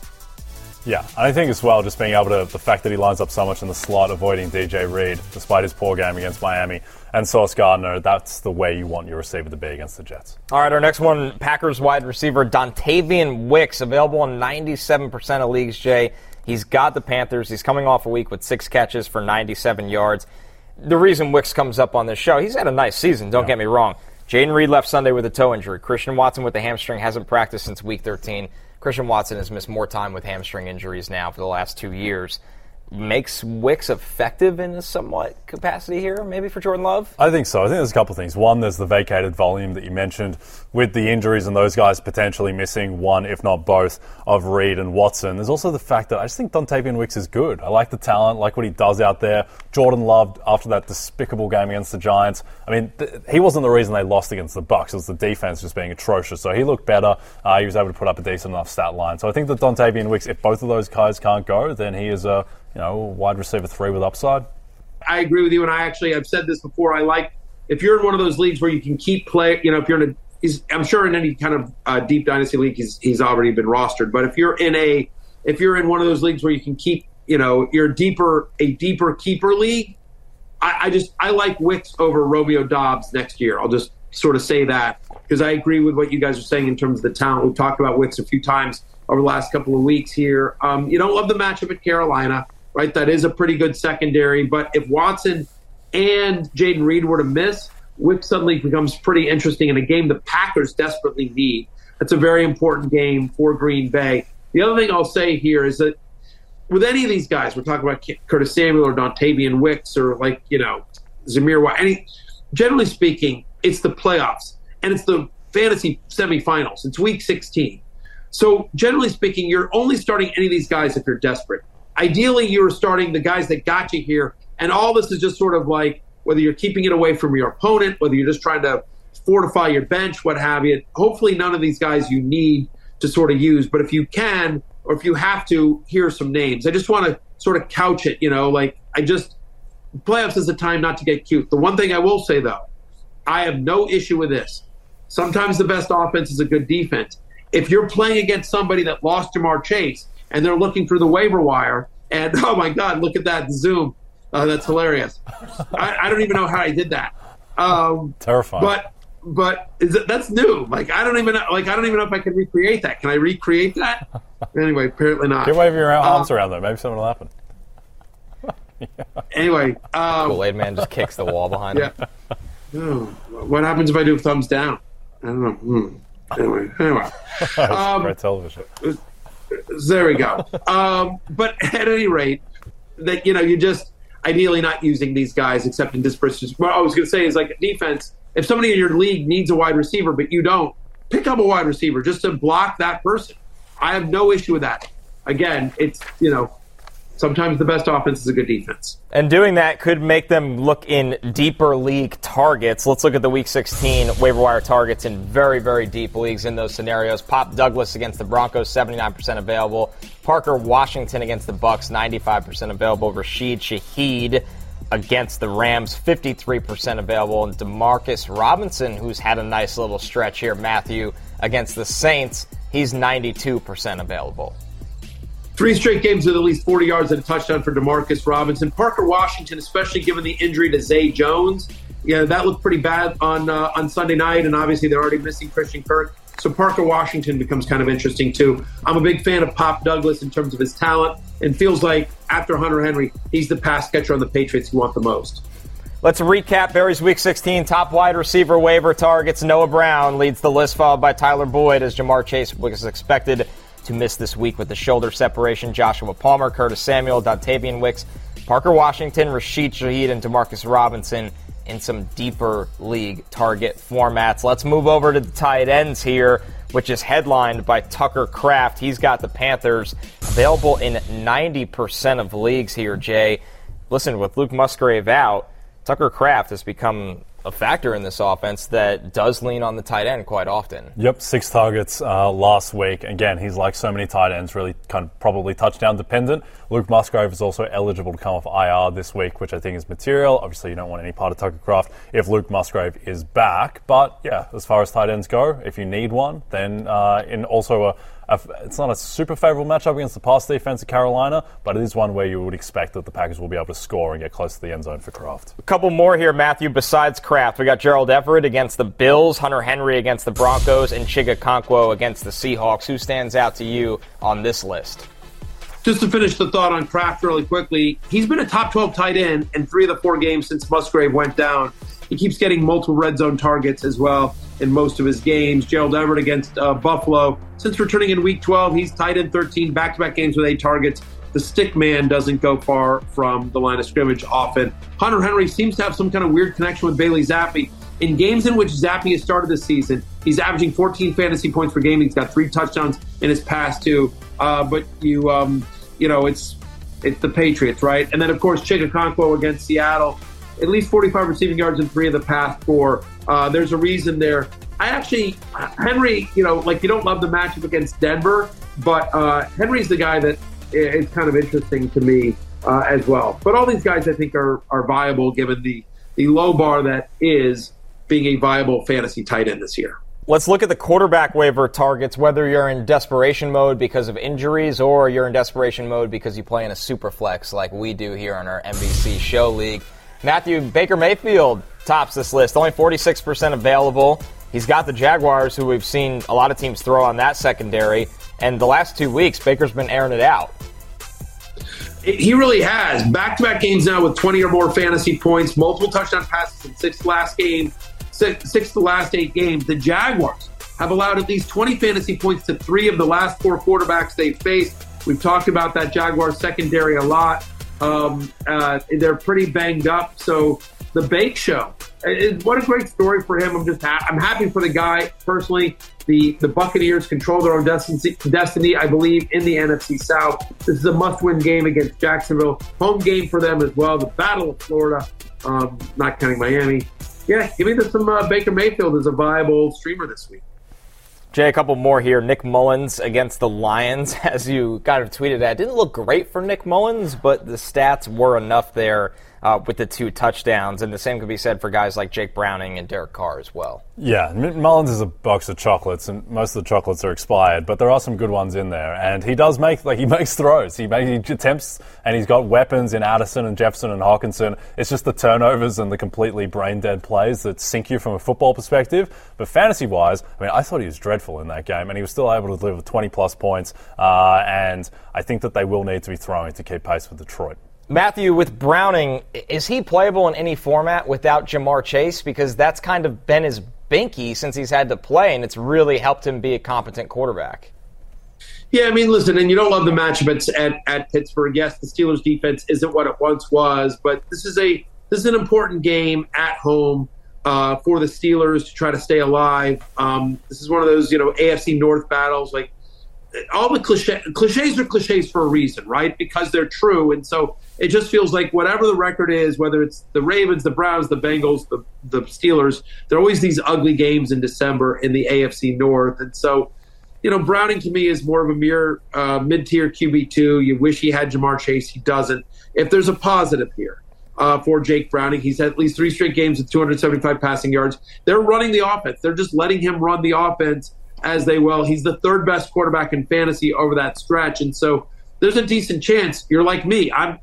Yeah, I think as well, just being able to, the fact that he lines up so much in the slot, avoiding DJ Reed, despite his poor game against Miami, and Sauce Gardner, that's the way you want your receiver to be against the Jets. All right, our next one, Packers wide receiver Dontavian Wicks, available in 97% of leagues, Jay. He's got the Panthers. He's coming off a week with 6 catches for 97 yards. The reason Wicks comes up on this show, he's had a nice season, don't get me wrong. Jaden Reed left Sunday with a toe injury. Christian Watson with the hamstring, hasn't practiced since week 13. Christian Watson has missed more time with hamstring injuries now for the last 2 years. Makes Wicks effective in a somewhat capacity here, maybe for Jordan Love? I think so. I think there's a couple of things. One, there's the vacated volume that you mentioned with the injuries and those guys potentially missing one, if not both, of Reed and Watson. There's also the fact that I just think Dontavian Wicks is good. I like the talent, like what he does out there. Jordan Love, after that despicable game against the Giants, I mean, he wasn't the reason they lost against the Bucs. It was the defense just being atrocious. So he looked better. He was able to put up a decent enough stat line. So I think that Dontavian Wicks, if both of those guys can't go, then he is a wide receiver 3 with upside. I agree with you, and I've said this before. I like, if you're in one of those leagues where you can keep play, if you're in I'm sure in any kind of deep dynasty league, he's already been rostered. But if you're in one of those leagues where you can keep, you're a deeper keeper league, I like Wicks over Romeo Doubs next year. I'll just sort of say that because I agree with what you guys are saying in terms of the talent. We've talked about Wicks a few times over the last couple of weeks here. You don't love the matchup at Carolina. Right, that is a pretty good secondary. But if Watson and Jaden Reed were to miss, Wicks suddenly becomes pretty interesting in a game the Packers desperately need. That's a very important game for Green Bay. The other thing I'll say here is that with any of these guys, we're talking about Curtis Samuel or Dontavian Wicks or Zamir White. Generally speaking, it's the playoffs and it's the fantasy semifinals. It's week 16. So generally speaking, you're only starting any of these guys if you're desperate. Ideally, you were starting the guys that got you here, and all this is just sort of like whether you're keeping it away from your opponent, whether you're just trying to fortify your bench, what have you. Hopefully, none of these guys you need to sort of use, but if you can or if you have to, here are some names. I just want to sort of couch it, playoffs is a time not to get cute. The one thing I will say, though, I have no issue with this. Sometimes the best offense is a good defense. If you're playing against somebody that lost Jamar Chase, and they're looking through the waiver wire, and oh my God, look at that Zoom. That's hilarious. I don't even know how I did that. Terrifying. But that's new. I don't even know if I can recreate that. Can I recreate that? Anyway, apparently not. You're waving your arms around though. Maybe something will happen. Anyway. Kool-Aid Man just kicks the wall behind him. Oh, what happens if I do thumbs down? I don't know. Anyway. That's great television. There we go. But at any rate, that you're just ideally not using these guys except in dispersions. What I was going to say is like a defense, if somebody in your league needs a wide receiver but you don't, pick up a wide receiver just to block that person. I have no issue with that. Again, it's, sometimes the best offense is a good defense. And doing that could make them look in deeper league targets. Let's look at the Week 16 waiver wire targets in very, very deep leagues in those scenarios. Pop Douglas against the Broncos, 79% available. Parker Washington against the Bucks, 95% available. Rashid Shaheed against the Rams, 53% available. And Demarcus Robinson, who's had a nice little stretch here, Matthew, against the Saints, he's 92% available. 3 straight games with at least 40 yards and a touchdown for Demarcus Robinson. Parker Washington, especially given the injury to Zay Jones, that looked pretty bad on Sunday night, and obviously they're already missing Christian Kirk. So Parker Washington becomes kind of interesting too. I'm a big fan of Pop Douglas in terms of his talent, and feels like after Hunter Henry, he's the pass catcher on the Patriots you want the most. Let's recap Berry's Week 16 top wide receiver waiver targets. Noah Brown leads the list, followed by Tyler Boyd, as Jamar Chase was expected to miss this week with the shoulder separation. Joshua Palmer, Curtis Samuel, Dontavian Wicks, Parker Washington, Rashid Shaheed, and Demarcus Robinson in some deeper league target formats. Let's move over to the tight ends here, which is headlined by Tucker Kraft. He's got the Panthers. available in 90% of leagues here, Jay. Listen, with Luke Musgrave out, Tucker Kraft has become a factor in this offense that does lean on the tight end quite often. Yep, 6 targets last week. Again, he's like so many tight ends, really kind of probably touchdown dependent. Luke Musgrave is also eligible to come off IR this week, which I think is material. Obviously, you don't want any part of Tucker Kraft if Luke Musgrave is back. But yeah, as far as tight ends go, if you need one, then in also it's not a super favorable matchup against the pass defense of Carolina, but it is one where you would expect that the Packers will be able to score and get close to the end zone for Kraft. A couple more here, Matthew, besides Kraft. We got Gerald Everett against the Bills, Hunter Henry against the Broncos, and Chigakonkwo against the Seahawks. Who stands out to you on this list? Just to finish the thought on Kraft really quickly, he's been a top 12 tight end in 3 of the 4 games since Musgrave went down. He keeps getting multiple red zone targets as well in most of his games. Gerald Everett against Buffalo. Since returning in Week 12, he's tight end 13, back-to-back games with 8 targets. The stick man doesn't go far from the line of scrimmage often. Hunter Henry seems to have some kind of weird connection with Bailey Zappi. In games in which Zappi has started this season, he's averaging 14 fantasy points per game. He's got 3 touchdowns in his past 2. But you know, it's the Patriots, right? And then, of course, Chigakonkwo against Seattle. At least 45 receiving yards in 3 of the past 4. There's a reason there. Henry, you know, like you don't love the matchup against Denver, but Henry's the guy that is kind of interesting to me as well. But all these guys I think are viable given the low bar that is being a viable fantasy tight end this year. Let's look at the quarterback waiver targets, whether you're in desperation mode because of injuries or you're in desperation mode because you play in a super flex like we do here on our NBC show league. Matthew, Baker Mayfield tops this list, only 46% available. He's got the Jaguars, who we've seen a lot of teams throw on that secondary. And the last 2 weeks, Baker's been airing it out. He really has. Back-to-back games now with 20 or more fantasy points, multiple touchdown passes in 6 to last 8 games. The Jaguars have allowed at least 20 fantasy points to 3 of the last 4 quarterbacks they've faced. We've talked about that Jaguars secondary a lot. They're pretty banged up. So the Bake Show, what a great story for him. I'm happy for the guy personally. The Buccaneers control their own destiny, I believe, in the NFC South. This is a must-win game against Jacksonville. Home game for them as well. The Battle of Florida, not counting Miami. Yeah, give me some Baker Mayfield as a viable streamer this week. Jay, a couple more here. Nick Mullins against the Lions, as you kind of tweeted at. Didn't look great for Nick Mullins, but the stats were enough there with the 2 touchdowns. And the same could be said for guys like Jake Browning and Derek Carr as well. Yeah, Mullins is a box of chocolates, and most of the chocolates are expired, but there are some good ones in there. And he does make, like, he makes throws. He attempts, and he's got weapons in Addison and Jefferson and Hawkinson. It's just the turnovers and the completely brain-dead plays that sink you from a football perspective. But fantasy-wise, I mean, I thought he was dreadful in that game, and he was still able to deliver 20-plus points, and I think that they will need to be throwing to keep pace with Detroit. Matthew, with Browning, is he playable in any format without Jamar Chase? Because that's kind of been his binky since he's had to play, and it's really helped him be a competent quarterback. Yeah, I mean, listen, and you don't love the matchup at Pittsburgh. Yes, the Steelers' defense isn't what it once was, but this is an important game at home for the Steelers to try to stay alive. This is one of those, you know, AFC North battles. Like, all the cliches are cliches for a reason, right? Because they're true. And so it just feels like whatever the record is, whether it's the Ravens, the Browns, the Bengals, the Steelers, there are always these ugly games in December in the AFC North. And so, you know, Browning to me is more of a mere mid-tier QB2. You wish he had Jamar Chase. He doesn't. If there's a positive here, for Jake Browning, he's had at least 3 straight games with 275 passing yards. They're running the offense. They're just letting him run the offense as they will. He's the 3rd best quarterback in fantasy over that stretch, and so there's a decent chance you're like me. I'm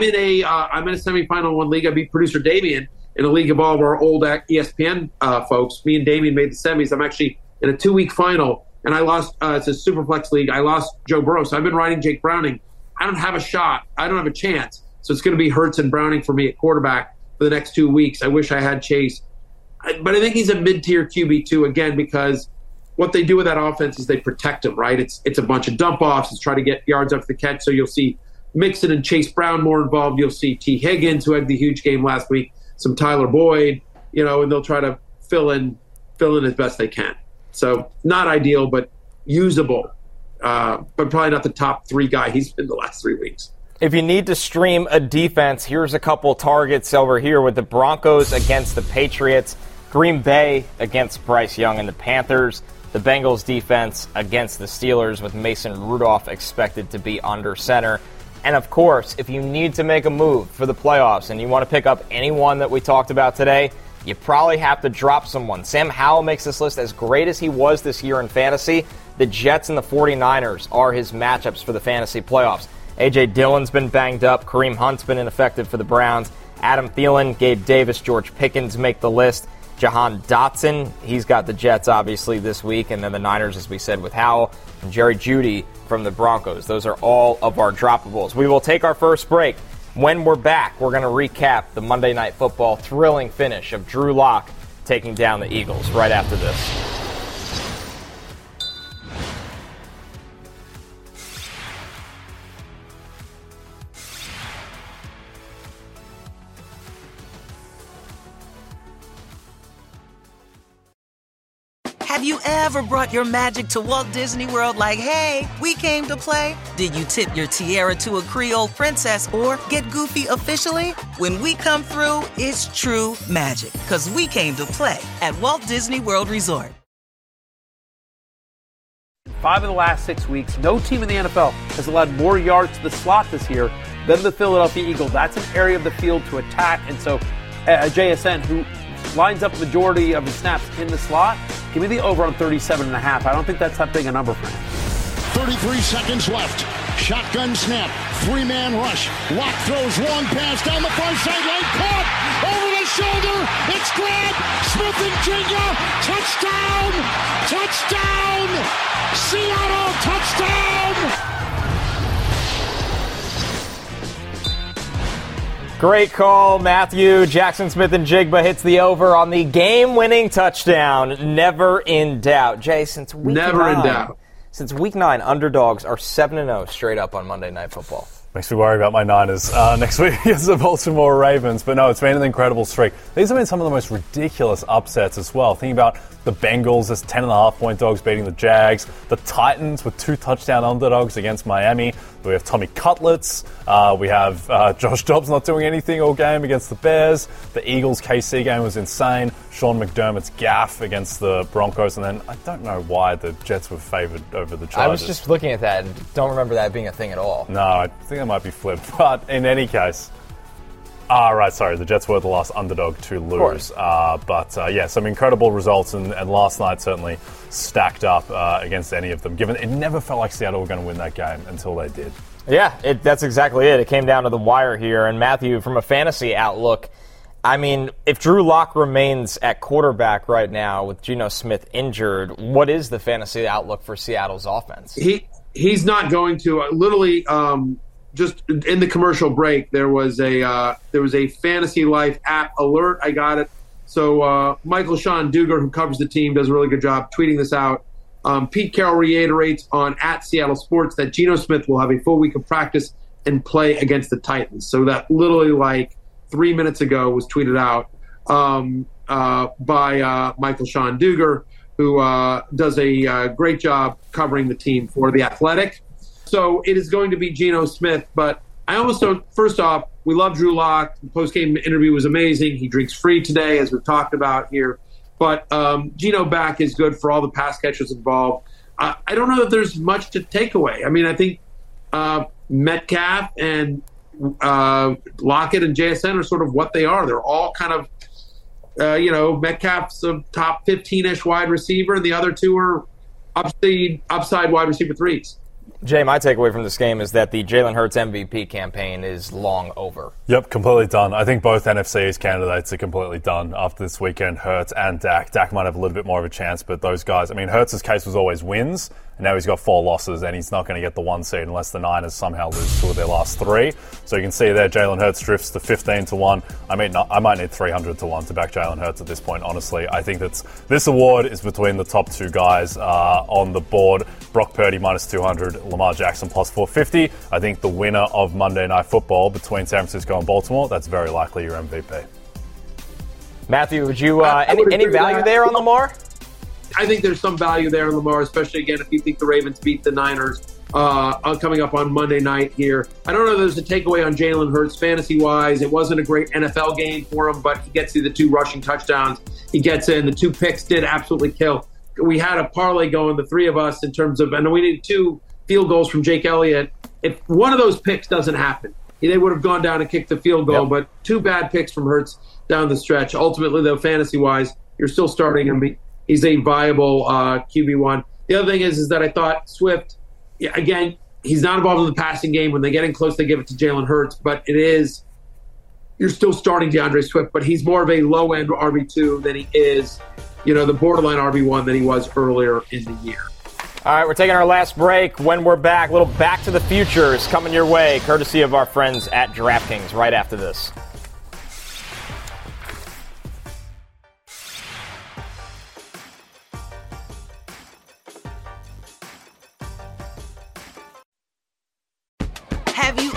in a semifinal one league. I beat producer Damien in a league of all of our old ESPN folks. Me and Damien made the semis. I'm actually in a 2-week final, and I lost. It's a superflex league. I lost Joe Burrow, so I've been riding Jake Browning. I don't have a shot. I don't have a chance. So it's going to be Hurts and Browning for me at quarterback for the next 2 weeks. I wish I had Chase. But I think he's a mid-tier QB2, again, because what they do with that offense is they protect him, right? It's a bunch of dump-offs. It's trying to get yards after the catch. So you'll see Mixon and Chase Brown more involved. You'll see T. Higgins, who had the huge game last week, some Tyler Boyd, you know, and they'll try to fill in as best they can. So not ideal, but usable but probably not the top three guy he's been the last 3 weeks. If you need to stream a defense, here's a couple targets over here with the Broncos against the Patriots, Green Bay against Bryce Young and the Panthers, the Bengals defense against the Steelers with Mason Rudolph expected to be under center. And of course, if you need to make a move for the playoffs and you want to pick up anyone that we talked about today, you probably have to drop someone. Sam Howell makes this list as great as he was this year in fantasy. The Jets and the 49ers are his matchups for the fantasy playoffs. A.J. Dillon's been banged up. Kareem Hunt's been ineffective for the Browns. Adam Thielen, Gabe Davis, George Pickens make the list. Jahan Dotson, he's got the Jets, obviously, this week. And then the Niners, as we said, with Howell. And Jerry Jeudy from the Broncos. Those are all of our droppables. We will take our first break. When we're back, we're going to recap the Monday Night Football thrilling finish of Drew Lock taking down the Eagles right after this. Have you ever brought your magic to Walt Disney World like, hey, we came to play? Did you tip your tiara to a Creole princess or get goofy officially? When we come through, it's true magic, because we came to play at Walt Disney World Resort. 5 of the last 6 weeks, no team in the NFL has allowed more yards to the slot this year than the Philadelphia Eagles. That's an area of the field to attack, and so JSN, who lines up the majority of the snaps in the slot, give me the over on 37.5. I don't think that's that big a number for him. 33 seconds left. Shotgun snap. Three-man rush. Lock throws long pass down the far sideline. Caught over the shoulder. It's grabbed. Smith and Jigga. Touchdown. Touchdown. Seattle touchdown. Great call, Matthew. Jackson Smith and Jigba hits the over on the game-winning touchdown. Never in doubt. Jay, since week nine, underdogs are 7-0 straight up on Monday Night Football. Makes me worry about my Niners next week against the Baltimore Ravens. But no, it's been an incredible streak. These have been some of the most ridiculous upsets as well. Thinking about the Bengals as 10.5-point dogs beating the Jags. The Titans with 2-touchdown underdogs against Miami. We have Tommy Cutlets. We have Josh Dobbs not doing anything all game against the Bears. The Eagles-KC game was insane. Sean McDermott's gaff against the Broncos. And then I don't know why the Jets were favored over the Chargers. I was just looking at that and don't remember that being a thing at all. No, I think that might be flipped. But in any case... The Jets were the last underdog to lose. But some incredible results, and last night certainly stacked up against any of them, given it never felt like Seattle were going to win that game until they did. Yeah, that's exactly it. It came down to the wire here. And Matthew, from a fantasy outlook, I mean, if Drew Lock remains at quarterback right now with Geno Smith injured, what is the fantasy outlook for Seattle's offense? He's not going to. Literally... just in the commercial break, there was a Fantasy Life app alert. I got it. So Michael Sean Duger, who covers the team, does a really good job tweeting this out. Pete Carroll reiterates on @Seattle Sports that Geno Smith will have a full week of practice and play against the Titans. So that literally like 3 minutes ago was tweeted out by Michael Sean Duger, who does a great job covering the team for The Athletic. So it is going to be Geno Smith, but I almost don't. First off, we love Drew Lock. The post-game interview was amazing. He drinks free today, as we've talked about here. But Geno back is good for all the pass catchers involved. I don't know that there's much to take away. I mean, I think Metcalf and Lockett and JSN are sort of what they are. They're all kind of, Metcalf's a top 15-ish wide receiver, and the other two are upside wide receiver threes. Jay, my takeaway from this game is that the Jalen Hurts MVP campaign is long over. Yep, completely done. I think both NFC's candidates are completely done after this weekend, Hurts and Dak. Dak might have a little bit more of a chance, but those guys... I mean, Hurts' case was always wins, and now he's got 4 losses, and he's not going to get the 1 seed unless the Niners somehow lose 2 of their last 3. So you can see there, Jalen Hurts drifts to 15-1. I mean, I might need 300-1 to back Jalen Hurts at this point, honestly. I think that's... This award is between the top 2 guys on the board. Brock Purdy -200, Lamar Jackson +450. I think the winner of Monday Night Football between San Francisco and Baltimore, that's very likely your MVP. Matthew, would you any value there on Lamar? I think there's some value there in Lamar, especially, again, if you think the Ravens beat the Niners coming up on Monday night here. I don't know if there's a takeaway on Jalen Hurts fantasy-wise. It wasn't a great NFL game for him, but he gets you the 2 rushing touchdowns. He gets in. The 2 picks did absolutely kill. We had a parlay going, the 3 of us, in terms of, and we needed 2 field goals from Jake Elliott. If one of those picks doesn't happen, they would have gone down and kicked the field goal, but 2 bad picks from Hurts down the stretch. Ultimately, though, fantasy-wise, you're still starting him. He's a viable QB1. The other thing is that I thought Swift, again, he's not involved in the passing game. When they get in close, they give it to Jalen Hurts, but it is, you're still starting DeAndre Swift, but he's more of a low-end RB2 than he is, the borderline RB1 than he was earlier in the year. All right, we're taking our last break. When we're back, a little Back to the Future is coming your way, courtesy of our friends at DraftKings, right after this. Have you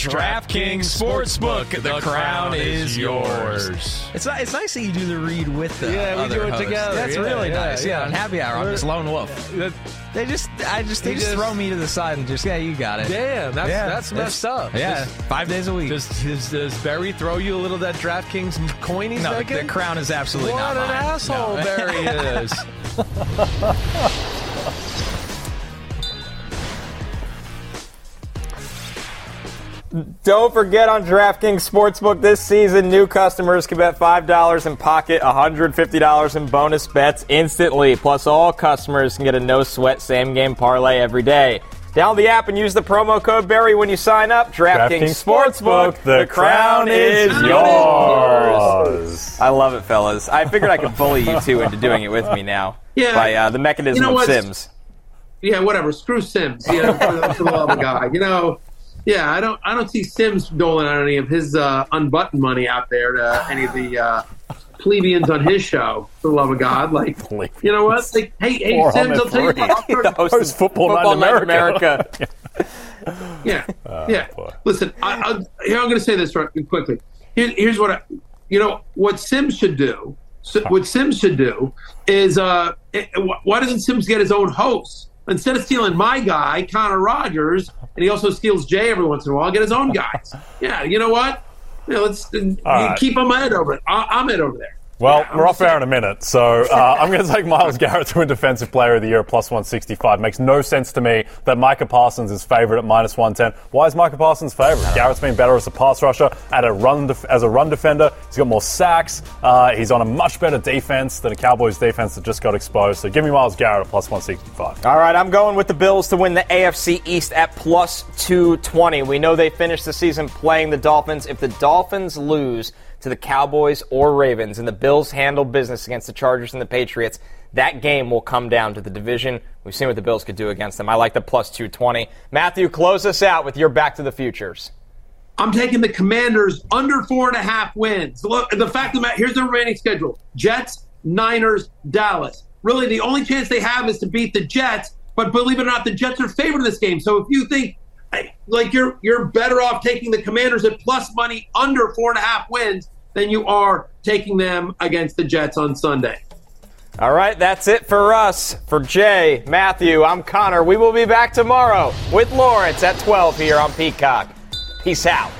DraftKings Sportsbook, the crown is yours. It's nice that you do the read with the other we do it host. Together. That's really nice. Yeah, on Happy Hour, I'm just lone wolf. They just throw me to the side and just, you got it. Damn, that's messed up. Yeah, just, 5 days a week. Does Barry throw you a little of that DraftKings coin he's making? No, the crown is absolutely not mine. What an asshole Barry is. Don't forget, on DraftKings Sportsbook this season, new customers can bet $5 and pocket $150 in bonus bets instantly. Plus, all customers can get a no-sweat same-game parlay every day. Download the app and use the promo code Barry when you sign up. DraftKings Sportsbook, the crown is yours. I love it, fellas. I figured I could bully you two into doing it with me now by the mechanism of Sims. Yeah, whatever. Screw Sims. For the love of God. Yeah, I don't see Sims doling out any of his unbuttoned money out there to any of the plebeians on his show. For the love of God, you know what? Like, hey, Sims, I'll tell you what. I'll host Football Night America. Boy. Listen, I'm going to say this quickly. Here's what what Sims should do. So, what Sims should do is, why doesn't Sims get his own host? Instead of stealing my guy, Connor Rogers, and he also steals Jay every once in a while, I'll get his own guys. Yeah, you know what? Let's keep him head over it. I'm head over there. Well, we're off air in a minute, so I'm going to take Myles Garrett to win Defensive Player of the Year at +165. Makes no sense to me that Micah Parsons is favourite at -110. Why is Micah Parsons favourite? Garrett's been better as a pass rusher, as a run defender. He's got more sacks. He's on a much better defence than a Cowboys defence that just got exposed. So give me Myles Garrett at +165. All right, I'm going with the Bills to win the AFC East at +220. We know they finished the season playing the Dolphins. If the Dolphins lose to the Cowboys or Ravens, and the Bills handle business against the Chargers and the Patriots, that game will come down to the division. We've seen what the Bills could do against them. I like the +220. Matthew, close us out with your Back to the Futures. I'm taking the Commanders under 4.5 wins. Look, the fact of the matter, here's their remaining schedule. Jets, Niners, Dallas. Really, the only chance they have is to beat the Jets, but believe it or not, the Jets are favored in this game. So if you think you're better off taking the Commanders at plus money under 4.5 wins than you are taking them against the Jets on Sunday. All right, that's it for us. For Jay, Matthew, I'm Connor. We will be back tomorrow with Lawrence at 12 here on Peacock. Peace out.